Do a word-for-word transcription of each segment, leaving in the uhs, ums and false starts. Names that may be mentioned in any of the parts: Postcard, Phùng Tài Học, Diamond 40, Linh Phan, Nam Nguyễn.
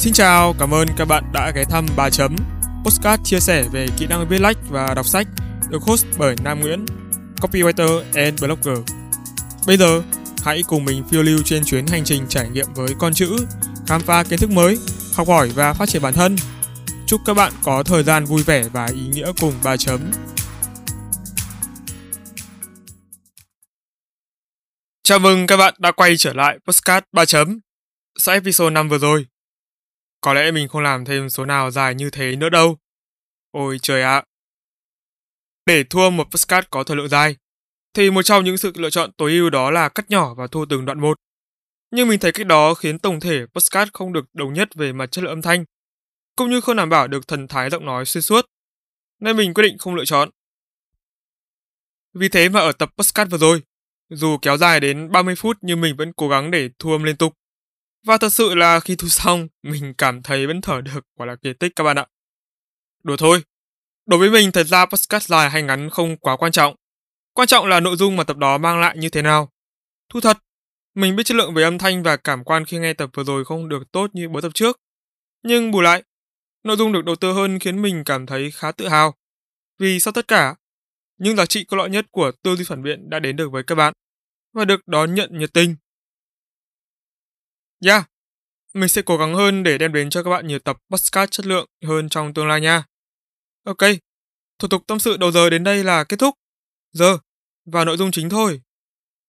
Xin chào, cảm ơn các bạn đã ghé thăm ba chấm. Postcard chia sẻ về kỹ năng viết lách và đọc sách, được host bởi Nam Nguyễn, copywriter and blogger. Bây giờ, hãy cùng mình phiêu lưu trên chuyến hành trình trải nghiệm với con chữ, khám phá kiến thức mới, học hỏi và phát triển bản thân. Chúc các bạn có thời gian vui vẻ và ý nghĩa cùng ba chấm. Chào mừng các bạn đã quay trở lại Postcard ba chấm. Sau episode năm vừa rồi, có lẽ mình không làm thêm số nào dài như thế nữa đâu. Ôi trời ạ! À. Để thua một postcard có thời lượng dài, thì một trong những sự lựa chọn tối ưu đó là cắt nhỏ và thu từng đoạn một. Nhưng mình thấy cách đó khiến tổng thể postcard không được đồng nhất về mặt chất lượng âm thanh, cũng như không đảm bảo được thần thái giọng nói xuyên suốt, nên mình quyết định không lựa chọn. Vì thế mà ở tập postcard vừa rồi, dù kéo dài đến ba mươi phút nhưng mình vẫn cố gắng để thu âm liên tục. Và thật sự là khi thu xong, mình cảm thấy vẫn thở được, quả là kỳ tích các bạn ạ. Đùa thôi. Đối với mình, thật ra podcast dài hay ngắn không quá quan trọng. Quan trọng là nội dung mà tập đó mang lại như thế nào. Thu thật, mình biết chất lượng về âm thanh và cảm quan khi nghe tập vừa rồi không được tốt như bốn tập trước. Nhưng bù lại, nội dung được đầu tư hơn khiến mình cảm thấy khá tự hào. Vì sau tất cả, những giá trị có lợi nhất của tư duy phản biện đã đến được với các bạn và được đón nhận nhiệt tình. Yeah, mình sẽ cố gắng hơn để đem đến cho các bạn nhiều tập podcast chất lượng hơn trong tương lai nha. Ok, thủ tục tâm sự đầu giờ đến đây là kết thúc. Giờ, vào nội dung chính thôi.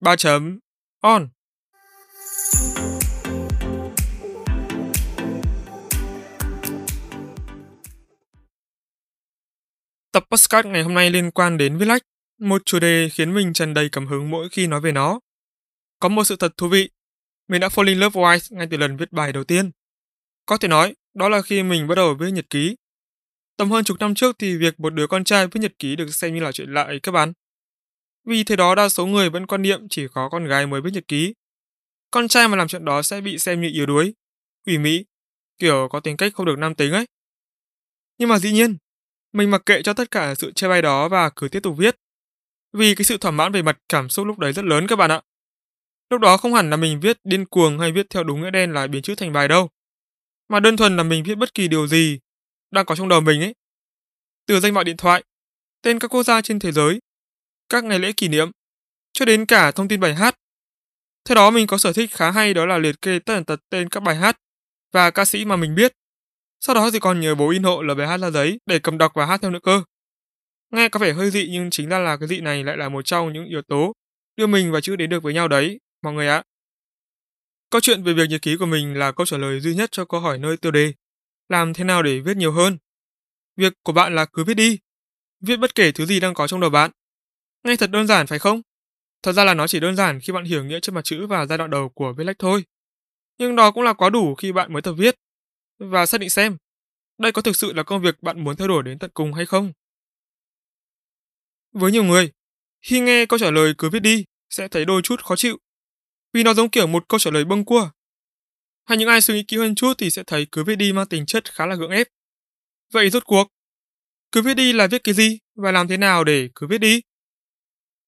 ba chấm on. Tập podcast ngày hôm nay liên quan đến viết lách, một chủ đề khiến mình tràn đầy cảm hứng mỗi khi nói về nó. Có một sự thật thú vị. Mình đã fall in love Wise ngay từ lần viết bài đầu tiên. Có thể nói, đó là khi mình bắt đầu viết nhật ký. Tầm hơn chục năm trước thì việc một đứa con trai viết nhật ký được xem như là chuyện lạ ấy các bạn. Vì thế đó đa số người vẫn quan niệm chỉ có con gái mới viết nhật ký. Con trai mà làm chuyện đó sẽ bị xem như yếu đuối, ủy mị, kiểu có tính cách không được nam tính ấy. Nhưng mà dĩ nhiên, mình mặc kệ cho tất cả sự chê bai đó và cứ tiếp tục viết. Vì cái sự thỏa mãn về mặt cảm xúc lúc đấy rất lớn các bạn ạ. Lúc đó không hẳn là mình viết điên cuồng hay viết theo đúng nghĩa đen là biến chữ thành bài đâu. Mà đơn thuần là mình viết bất kỳ điều gì đang có trong đầu mình ấy. Từ danh bạ điện thoại, tên các quốc gia trên thế giới, các ngày lễ kỷ niệm, cho đến cả thông tin bài hát. Theo đó mình có sở thích khá hay đó là liệt kê tất tần tật tên các bài hát và ca sĩ mà mình biết. Sau đó thì còn nhờ bố in hộ là bài hát ra giấy để cầm đọc và hát theo nữa cơ. Nghe có vẻ hơi dị nhưng chính ra là cái dị này lại là một trong những yếu tố đưa mình và chữ đến được với nhau đấy. Mọi người ạ. Câu chuyện về việc nhật ký của mình là câu trả lời duy nhất cho câu hỏi nơi tiêu đề. Làm thế nào để viết nhiều hơn? Việc của bạn là cứ viết đi. Viết bất kể thứ gì đang có trong đầu bạn. Nghe thật đơn giản phải không? Thật ra là nó chỉ đơn giản khi bạn hiểu nghĩa trên mặt chữ và giai đoạn đầu của viết lách thôi. Nhưng đó cũng là quá đủ khi bạn mới tập viết. Và xác định xem, đây có thực sự là công việc bạn muốn theo đuổi đến tận cùng hay không? Với nhiều người, khi nghe câu trả lời cứ viết đi sẽ thấy đôi chút khó chịu. Vì nó giống kiểu một câu trả lời bâng cua. Hay những ai suy nghĩ kỹ hơn chút thì sẽ thấy cứ viết đi mang tính chất khá là gượng ép. Vậy rốt cuộc, cứ viết đi là viết cái gì và làm thế nào để cứ viết đi?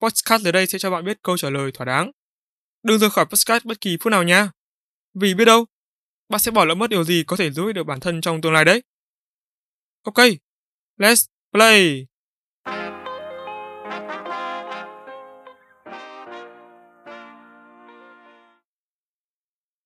Postcard dưới đây sẽ cho bạn biết câu trả lời thỏa đáng. Đừng rời khỏi Postcard bất kỳ phút nào nha. Vì biết đâu, bạn sẽ bỏ lỡ mất điều gì có thể giúp ích được bản thân trong tương lai đấy. Ok, let's play!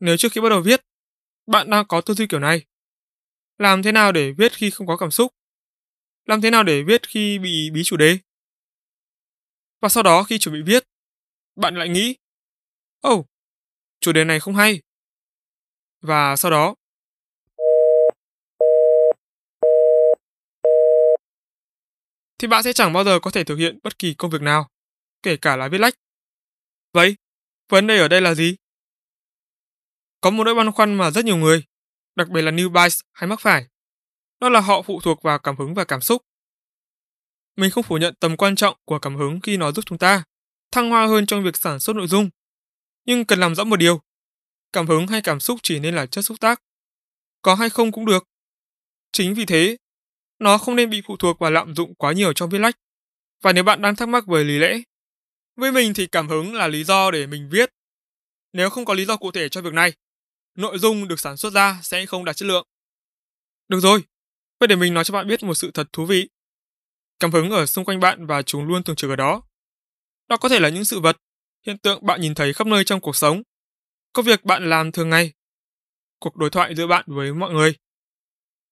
Nếu trước khi bắt đầu viết, bạn đang có tư duy kiểu này. Làm thế nào để viết khi không có cảm xúc? Làm thế nào để viết khi bị bí chủ đề? Và sau đó khi chuẩn bị viết, bạn lại nghĩ, Ồ, oh, chủ đề này không hay. Và sau đó, thì bạn sẽ chẳng bao giờ có thể thực hiện bất kỳ công việc nào, kể cả là viết lách. Vậy, vấn đề ở đây là gì? Có một nỗi băn khoăn mà rất nhiều người, đặc biệt là newbies hay mắc phải, đó là họ phụ thuộc vào cảm hứng và cảm xúc. Mình không phủ nhận tầm quan trọng của cảm hứng khi nó giúp chúng ta thăng hoa hơn trong việc sản xuất nội dung. Nhưng cần làm rõ một điều, cảm hứng hay cảm xúc chỉ nên là chất xúc tác, có hay không cũng được. Chính vì thế, nó không nên bị phụ thuộc và lạm dụng quá nhiều trong viết lách. Và nếu bạn đang thắc mắc về lý lẽ, với mình thì cảm hứng là lý do để mình viết. Nếu không có lý do cụ thể cho việc này, nội dung được sản xuất ra sẽ không đạt chất lượng. Được rồi, vậy để mình nói cho bạn biết một sự thật thú vị. Cảm hứng ở xung quanh bạn và chúng luôn thường trực ở đó. Đó có thể là những sự vật, hiện tượng bạn nhìn thấy khắp nơi trong cuộc sống, công việc bạn làm thường ngày, cuộc đối thoại giữa bạn với mọi người.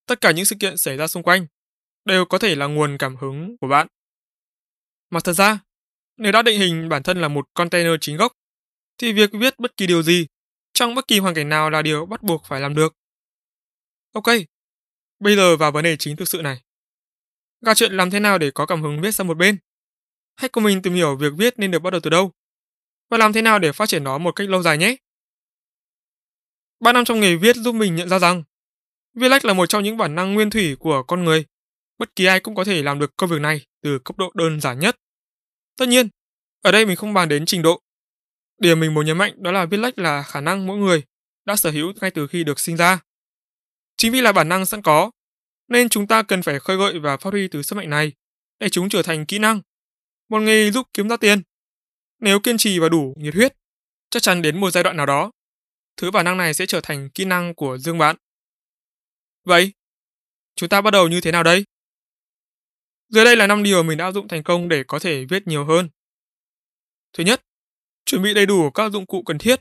Tất cả những sự kiện xảy ra xung quanh đều có thể là nguồn cảm hứng của bạn. Mà thật ra, nếu đã định hình bản thân là một container chính gốc, thì việc viết bất kỳ điều gì trong bất kỳ hoàn cảnh nào là điều bắt buộc phải làm được. Ok, bây giờ vào vấn đề chính thực sự này. Gà chuyện làm thế nào để có cảm hứng viết sang một bên? Hãy cùng mình tìm hiểu việc viết nên được bắt đầu từ đâu và làm thế nào để phát triển nó một cách lâu dài nhé. ba năm trong nghề viết giúp mình nhận ra rằng viết lách là một trong những bản năng nguyên thủy của con người. Bất kỳ ai cũng có thể làm được công việc này từ cấp độ đơn giản nhất. Tất nhiên, ở đây mình không bàn đến trình độ. Điều mình muốn nhấn mạnh đó là viết lách là khả năng mỗi người đã sở hữu ngay từ khi được sinh ra. Chính vì là bản năng sẵn có, nên chúng ta cần phải khơi gợi và phát huy từ sức mạnh này để chúng trở thành kỹ năng, một nghề giúp kiếm ra tiền. Nếu kiên trì và đủ nhiệt huyết, chắc chắn đến một giai đoạn nào đó, thứ bản năng này sẽ trở thành kỹ năng của riêng bạn. Vậy, chúng ta bắt đầu như thế nào đây? Dưới đây là năm điều mình đã áp dụng thành công để có thể viết nhiều hơn. Thứ nhất, chuẩn bị đầy đủ các dụng cụ cần thiết.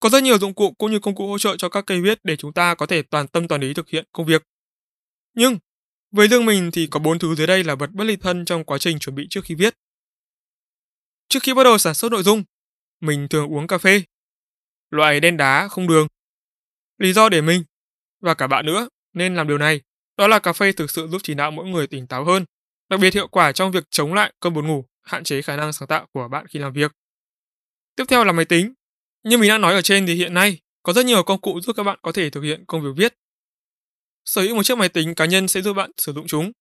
Có rất nhiều dụng cụ cũng như công cụ hỗ trợ cho các cây viết để chúng ta có thể toàn tâm toàn ý thực hiện công việc. Nhưng, với riêng mình thì có bốn thứ dưới đây là vật bất ly thân trong quá trình chuẩn bị trước khi viết. Trước khi bắt đầu sản xuất nội dung, mình thường uống cà phê, loại đen đá không đường. Lý do để mình, và cả bạn nữa, nên làm điều này, đó là cà phê thực sự giúp chỉ đạo mỗi người tỉnh táo hơn, đặc biệt hiệu quả trong việc chống lại cơn buồn ngủ, hạn chế khả năng sáng tạo của bạn khi làm việc. Tiếp theo là máy tính. Như mình đã nói ở trên thì hiện nay, có rất nhiều công cụ giúp các bạn có thể thực hiện công việc viết. Sở hữu một chiếc máy tính cá nhân sẽ giúp bạn sử dụng chúng.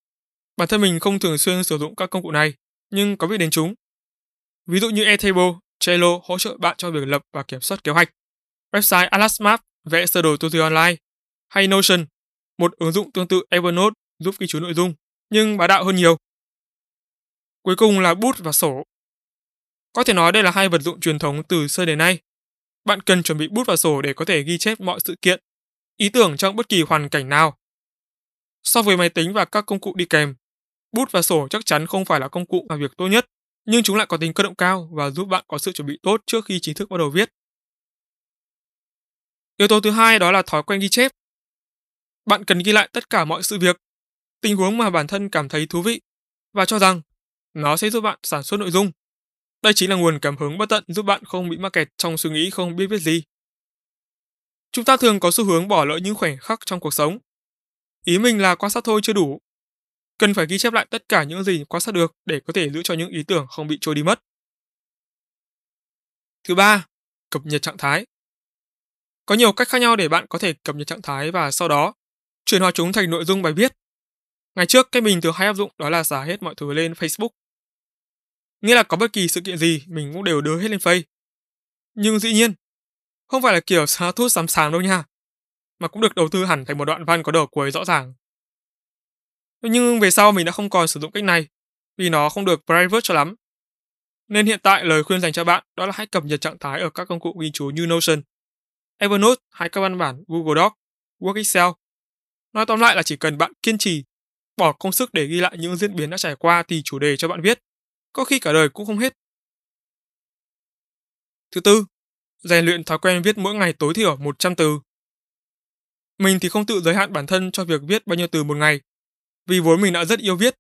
Bản thân mình không thường xuyên sử dụng các công cụ này, nhưng có biết đến chúng. Ví dụ như Airtable, Trello hỗ trợ bạn cho việc lập và kiểm soát kế hoạch, website Atlas Map vẽ sơ đồ tư duy online, hay Notion, một ứng dụng tương tự Evernote giúp ghi chú nội dung, nhưng bá đạo hơn nhiều. Cuối cùng là bút và sổ. Có thể nói đây là hai vật dụng truyền thống từ xưa đến nay. Bạn cần chuẩn bị bút và sổ để có thể ghi chép mọi sự kiện, ý tưởng trong bất kỳ hoàn cảnh nào. So với máy tính và các công cụ đi kèm, bút và sổ chắc chắn không phải là công cụ làm việc tốt nhất, nhưng chúng lại có tính cơ động cao và giúp bạn có sự chuẩn bị tốt trước khi chính thức bắt đầu viết. Yếu tố thứ hai đó là thói quen ghi chép. Bạn cần ghi lại tất cả mọi sự việc, tình huống mà bản thân cảm thấy thú vị và cho rằng nó sẽ giúp bạn sản xuất nội dung. Đây chính là nguồn cảm hứng bất tận giúp bạn không bị mắc kẹt trong suy nghĩ không biết viết gì. Chúng ta thường có xu hướng bỏ lỡ những khoảnh khắc trong cuộc sống. Ý mình là quan sát thôi chưa đủ. Cần phải ghi chép lại tất cả những gì quan sát được để có thể giữ cho những ý tưởng không bị trôi đi mất. Thứ ba, cập nhật trạng thái. Có nhiều cách khác nhau để bạn có thể cập nhật trạng thái và sau đó chuyển hóa chúng thành nội dung bài viết. Ngày trước, cái mình thường hay áp dụng đó là xả hết mọi thứ lên Facebook. Nghĩa là có bất kỳ sự kiện gì, mình cũng đều đưa hết lên Face. Nhưng dĩ nhiên, không phải là kiểu status xám xám đâu nha, mà cũng được đầu tư hẳn thành một đoạn văn có đầu cuối rõ ràng. Nhưng về sau mình đã không còn sử dụng cách này, vì nó không được private cho lắm. Nên hiện tại lời khuyên dành cho bạn đó là hãy cập nhật trạng thái ở các công cụ ghi chú như Notion, Evernote hay các văn bản Google Docs, Word Excel. Nói tóm lại là chỉ cần bạn kiên trì, bỏ công sức để ghi lại những diễn biến đã trải qua thì chủ đề cho bạn viết, có khi cả đời cũng không hết. Thứ tư, rèn luyện thói quen viết mỗi ngày tối thiểu một trăm từ. Mình thì không tự giới hạn bản thân cho việc viết bao nhiêu từ một ngày, vì vốn mình đã rất yêu viết.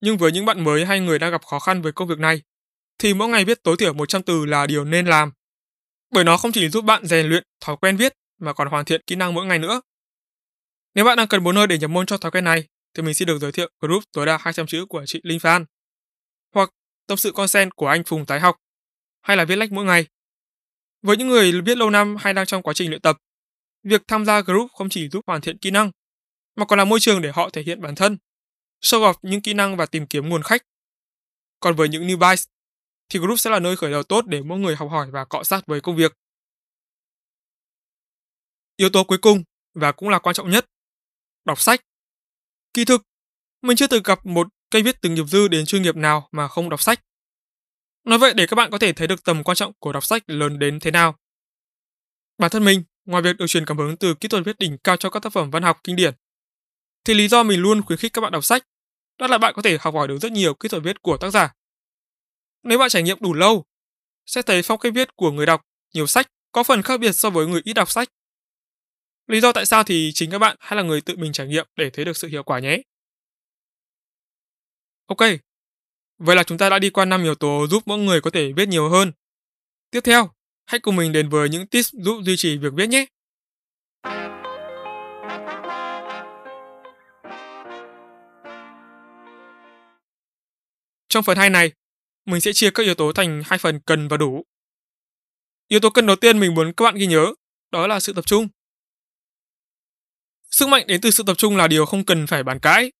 Nhưng với những bạn mới hay người đang gặp khó khăn với công việc này, thì mỗi ngày viết tối thiểu một trăm từ là điều nên làm. Bởi nó không chỉ giúp bạn rèn luyện thói quen viết mà còn hoàn thiện kỹ năng mỗi ngày nữa. Nếu bạn đang cần bốn nơi để nhập môn cho thói quen này, thì mình xin được giới thiệu group tối đa hai trăm chữ của chị Linh Phan, hoặc tâm sự consent của anh Phùng Tài Học, hay là viết lách mỗi ngày. Với những người viết lâu năm hay đang trong quá trình luyện tập, việc tham gia group không chỉ giúp hoàn thiện kỹ năng, mà còn là môi trường để họ thể hiện bản thân, show off những kỹ năng và tìm kiếm nguồn khách. Còn với những newbies, thì group sẽ là nơi khởi đầu tốt để mỗi người học hỏi và cọ sát với công việc. Yếu tố cuối cùng, và cũng là quan trọng nhất, đọc sách. Kỳ thực, mình chưa từng gặp một cây viết từ nghiệp dư đến chuyên nghiệp nào mà không đọc sách. Nói vậy để các bạn có thể thấy được tầm quan trọng của đọc sách lớn đến thế nào. Bản thân mình, ngoài việc được truyền cảm hứng từ kỹ thuật viết đỉnh cao cho các tác phẩm văn học kinh điển, thì lý do mình luôn khuyến khích các bạn đọc sách, đó là bạn có thể học hỏi được rất nhiều kỹ thuật viết của tác giả. Nếu bạn trải nghiệm đủ lâu, sẽ thấy phong cách viết của người đọc nhiều sách có phần khác biệt so với người ít đọc sách. Lý do tại sao thì chính các bạn hay là người tự mình trải nghiệm để thấy được sự hiệu quả nhé. Ok, vậy là chúng ta đã đi qua năm yếu tố giúp mỗi người có thể viết nhiều hơn. Tiếp theo, hãy cùng mình đến với những tips giúp duy trì việc viết nhé. Trong phần hai này, mình sẽ chia các yếu tố thành hai phần cần và đủ. Yếu tố cần đầu tiên mình muốn các bạn ghi nhớ, đó là sự tập trung. Sức mạnh đến từ sự tập trung là điều không cần phải bàn cãi.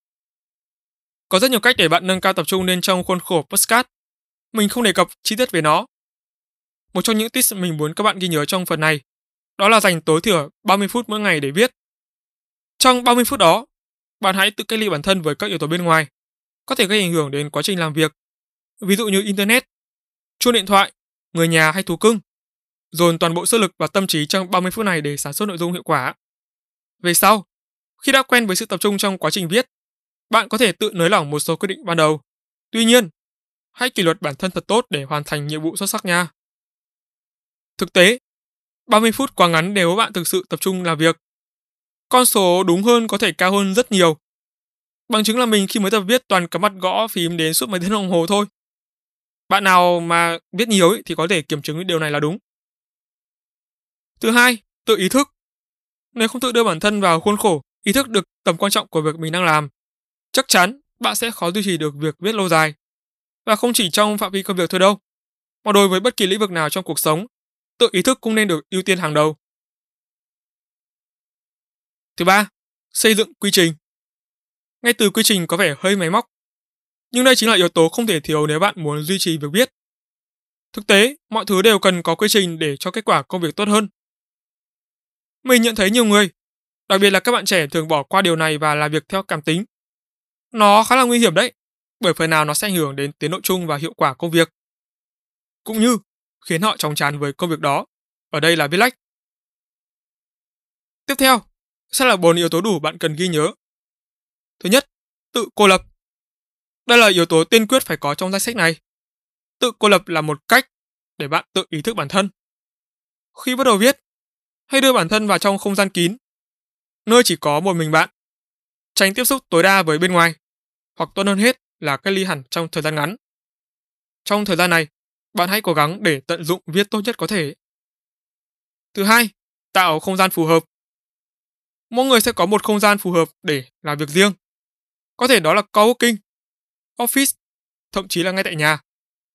Có rất nhiều cách để bạn nâng cao tập trung lên trong khuôn khổ Postcard. Mình không đề cập chi tiết về nó. Một trong những tips mình muốn các bạn ghi nhớ trong phần này, đó là dành tối thiểu ba mươi phút mỗi ngày để viết. Trong ba mươi phút đó, bạn hãy tự cách ly bản thân với các yếu tố bên ngoài, có thể gây ảnh hưởng đến quá trình làm việc, ví dụ như Internet, chuông điện thoại, người nhà hay thú cưng. Dồn toàn bộ sức lực và tâm trí trong ba mươi phút này để sản xuất nội dung hiệu quả. Về sau, khi đã quen với sự tập trung trong quá trình viết, bạn có thể tự nới lỏng một số quyết định ban đầu. Tuy nhiên, hãy kỷ luật bản thân thật tốt để hoàn thành nhiệm vụ xuất sắc nha. Thực tế, ba mươi phút quá ngắn nếu bạn thực sự tập trung làm việc. Con số đúng hơn có thể cao hơn rất nhiều. Bằng chứng là mình khi mới tập viết toàn cắm mặt gõ phím đến suốt mấy tiếng đồng hồ thôi. Bạn nào mà viết nhiều ấy thì có thể kiểm chứng điều này là đúng. Thứ hai, tự ý thức. Nếu không tự đưa bản thân vào khuôn khổ, ý thức được tầm quan trọng của việc mình đang làm, chắc chắn bạn sẽ khó duy trì được việc viết lâu dài. Và không chỉ trong phạm vi công việc thôi đâu, mà đối với bất kỳ lĩnh vực nào trong cuộc sống, tự ý thức cũng nên được ưu tiên hàng đầu. Thứ ba, xây dựng quy trình. Ngay từ quy trình có vẻ hơi máy móc, nhưng đây chính là yếu tố không thể thiếu nếu bạn muốn duy trì việc viết. Thực tế, mọi thứ đều cần có quy trình để cho kết quả công việc tốt hơn. Mình nhận thấy nhiều người, đặc biệt là các bạn trẻ thường bỏ qua điều này và làm việc theo cảm tính. Nó khá là nguy hiểm đấy, bởi phần nào nó sẽ ảnh hưởng đến tiến độ chung và hiệu quả công việc, cũng như khiến họ chóng chán với công việc đó, ở đây là viết lách. Tiếp theo, sẽ là bốn yếu tố đủ bạn cần ghi nhớ. Thứ nhất, tự cô lập. Đây là yếu tố tiên quyết phải có trong danh sách này. Tự cô lập là một cách để bạn tự ý thức bản thân. Khi bắt đầu viết, hãy đưa bản thân vào trong không gian kín, nơi chỉ có một mình bạn. Tránh tiếp xúc tối đa với bên ngoài, hoặc tốt hơn hết là cách ly hẳn trong thời gian ngắn. Trong thời gian này, bạn hãy cố gắng để tận dụng viết tốt nhất có thể. Thứ hai, tạo không gian phù hợp. Mỗi người sẽ có một không gian phù hợp để làm việc riêng. Có thể đó là coworking, office, thậm chí là ngay tại nhà.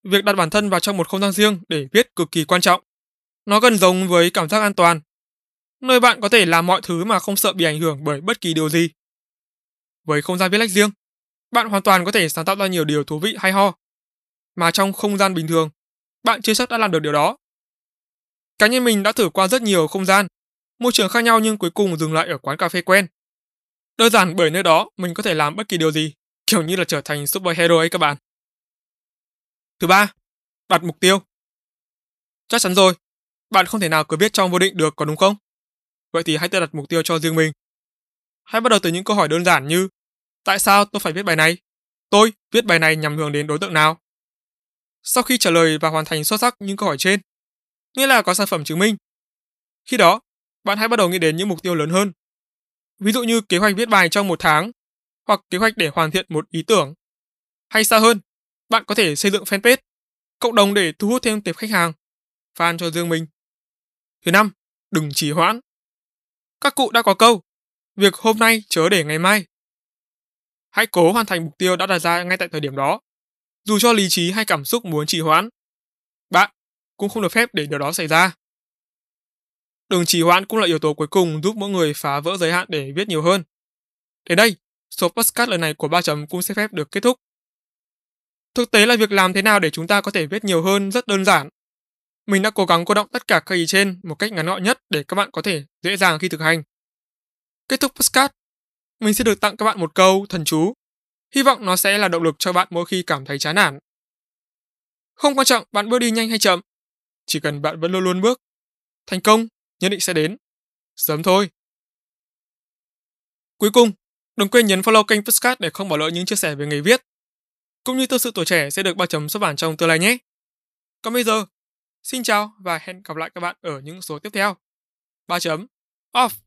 Việc đặt bản thân vào trong một không gian riêng để viết cực kỳ quan trọng. Nó gần giống với cảm giác an toàn, nơi bạn có thể làm mọi thứ mà không sợ bị ảnh hưởng bởi bất kỳ điều gì. Với không gian viết lách riêng, bạn hoàn toàn có thể sáng tạo ra nhiều điều thú vị hay ho, mà trong không gian bình thường, bạn chưa chắc đã làm được điều đó. Cá nhân mình đã thử qua rất nhiều không gian, môi trường khác nhau nhưng cuối cùng dừng lại ở quán cà phê quen. Đơn giản bởi nơi đó mình có thể làm bất kỳ điều gì, kiểu như là trở thành superhero ấy các bạn. Thứ ba, đặt mục tiêu. Chắc chắn rồi, bạn không thể nào cứ viết trong vô định được có đúng không? Vậy thì hãy tự đặt mục tiêu cho riêng mình. Hãy bắt đầu từ những câu hỏi đơn giản như: tại sao tôi phải viết bài này? Tôi viết bài này nhằm hướng đến đối tượng nào? Sau khi trả lời và hoàn thành xuất sắc những câu hỏi trên, nghĩa là có sản phẩm chứng minh. Khi đó, bạn hãy bắt đầu nghĩ đến những mục tiêu lớn hơn. Ví dụ như kế hoạch viết bài trong một tháng, hoặc kế hoạch để hoàn thiện một ý tưởng. Hay xa hơn, bạn có thể xây dựng fanpage, cộng đồng để thu hút thêm tệp khách hàng, fan cho riêng mình. Thứ năm, đừng trì hoãn. Các cụ đã có câu, việc hôm nay chớ để ngày mai. Hãy cố hoàn thành mục tiêu đã đặt ra ngay tại thời điểm đó, dù cho lý trí hay cảm xúc muốn trì hoãn. Bạn cũng không được phép để điều đó xảy ra. Đừng trì hoãn cũng là yếu tố cuối cùng giúp mỗi người phá vỡ giới hạn để viết nhiều hơn. Đến đây, số podcast lần này của ba chấm cũng sẽ phép được kết thúc. Thực tế là việc làm thế nào để chúng ta có thể viết nhiều hơn rất đơn giản. Mình đã cố gắng cô đọng tất cả các ý trên một cách ngắn gọn nhất để các bạn có thể dễ dàng khi thực hành. Kết thúc podcast, mình sẽ được tặng các bạn một câu thần chú. Hy vọng nó sẽ là động lực cho bạn mỗi khi cảm thấy chán nản. Không quan trọng bạn bước đi nhanh hay chậm, chỉ cần bạn vẫn luôn luôn bước. Thành công nhất định sẽ đến. Sớm thôi. Cuối cùng, đừng quên nhấn follow kênh Postcard để không bỏ lỡ những chia sẻ về nghề viết, cũng như tâm sự tuổi trẻ sẽ được Ba Chấm xuất bản trong tương lai nhé. Còn bây giờ, xin chào và hẹn gặp lại các bạn ở những số tiếp theo. Ba Chấm off.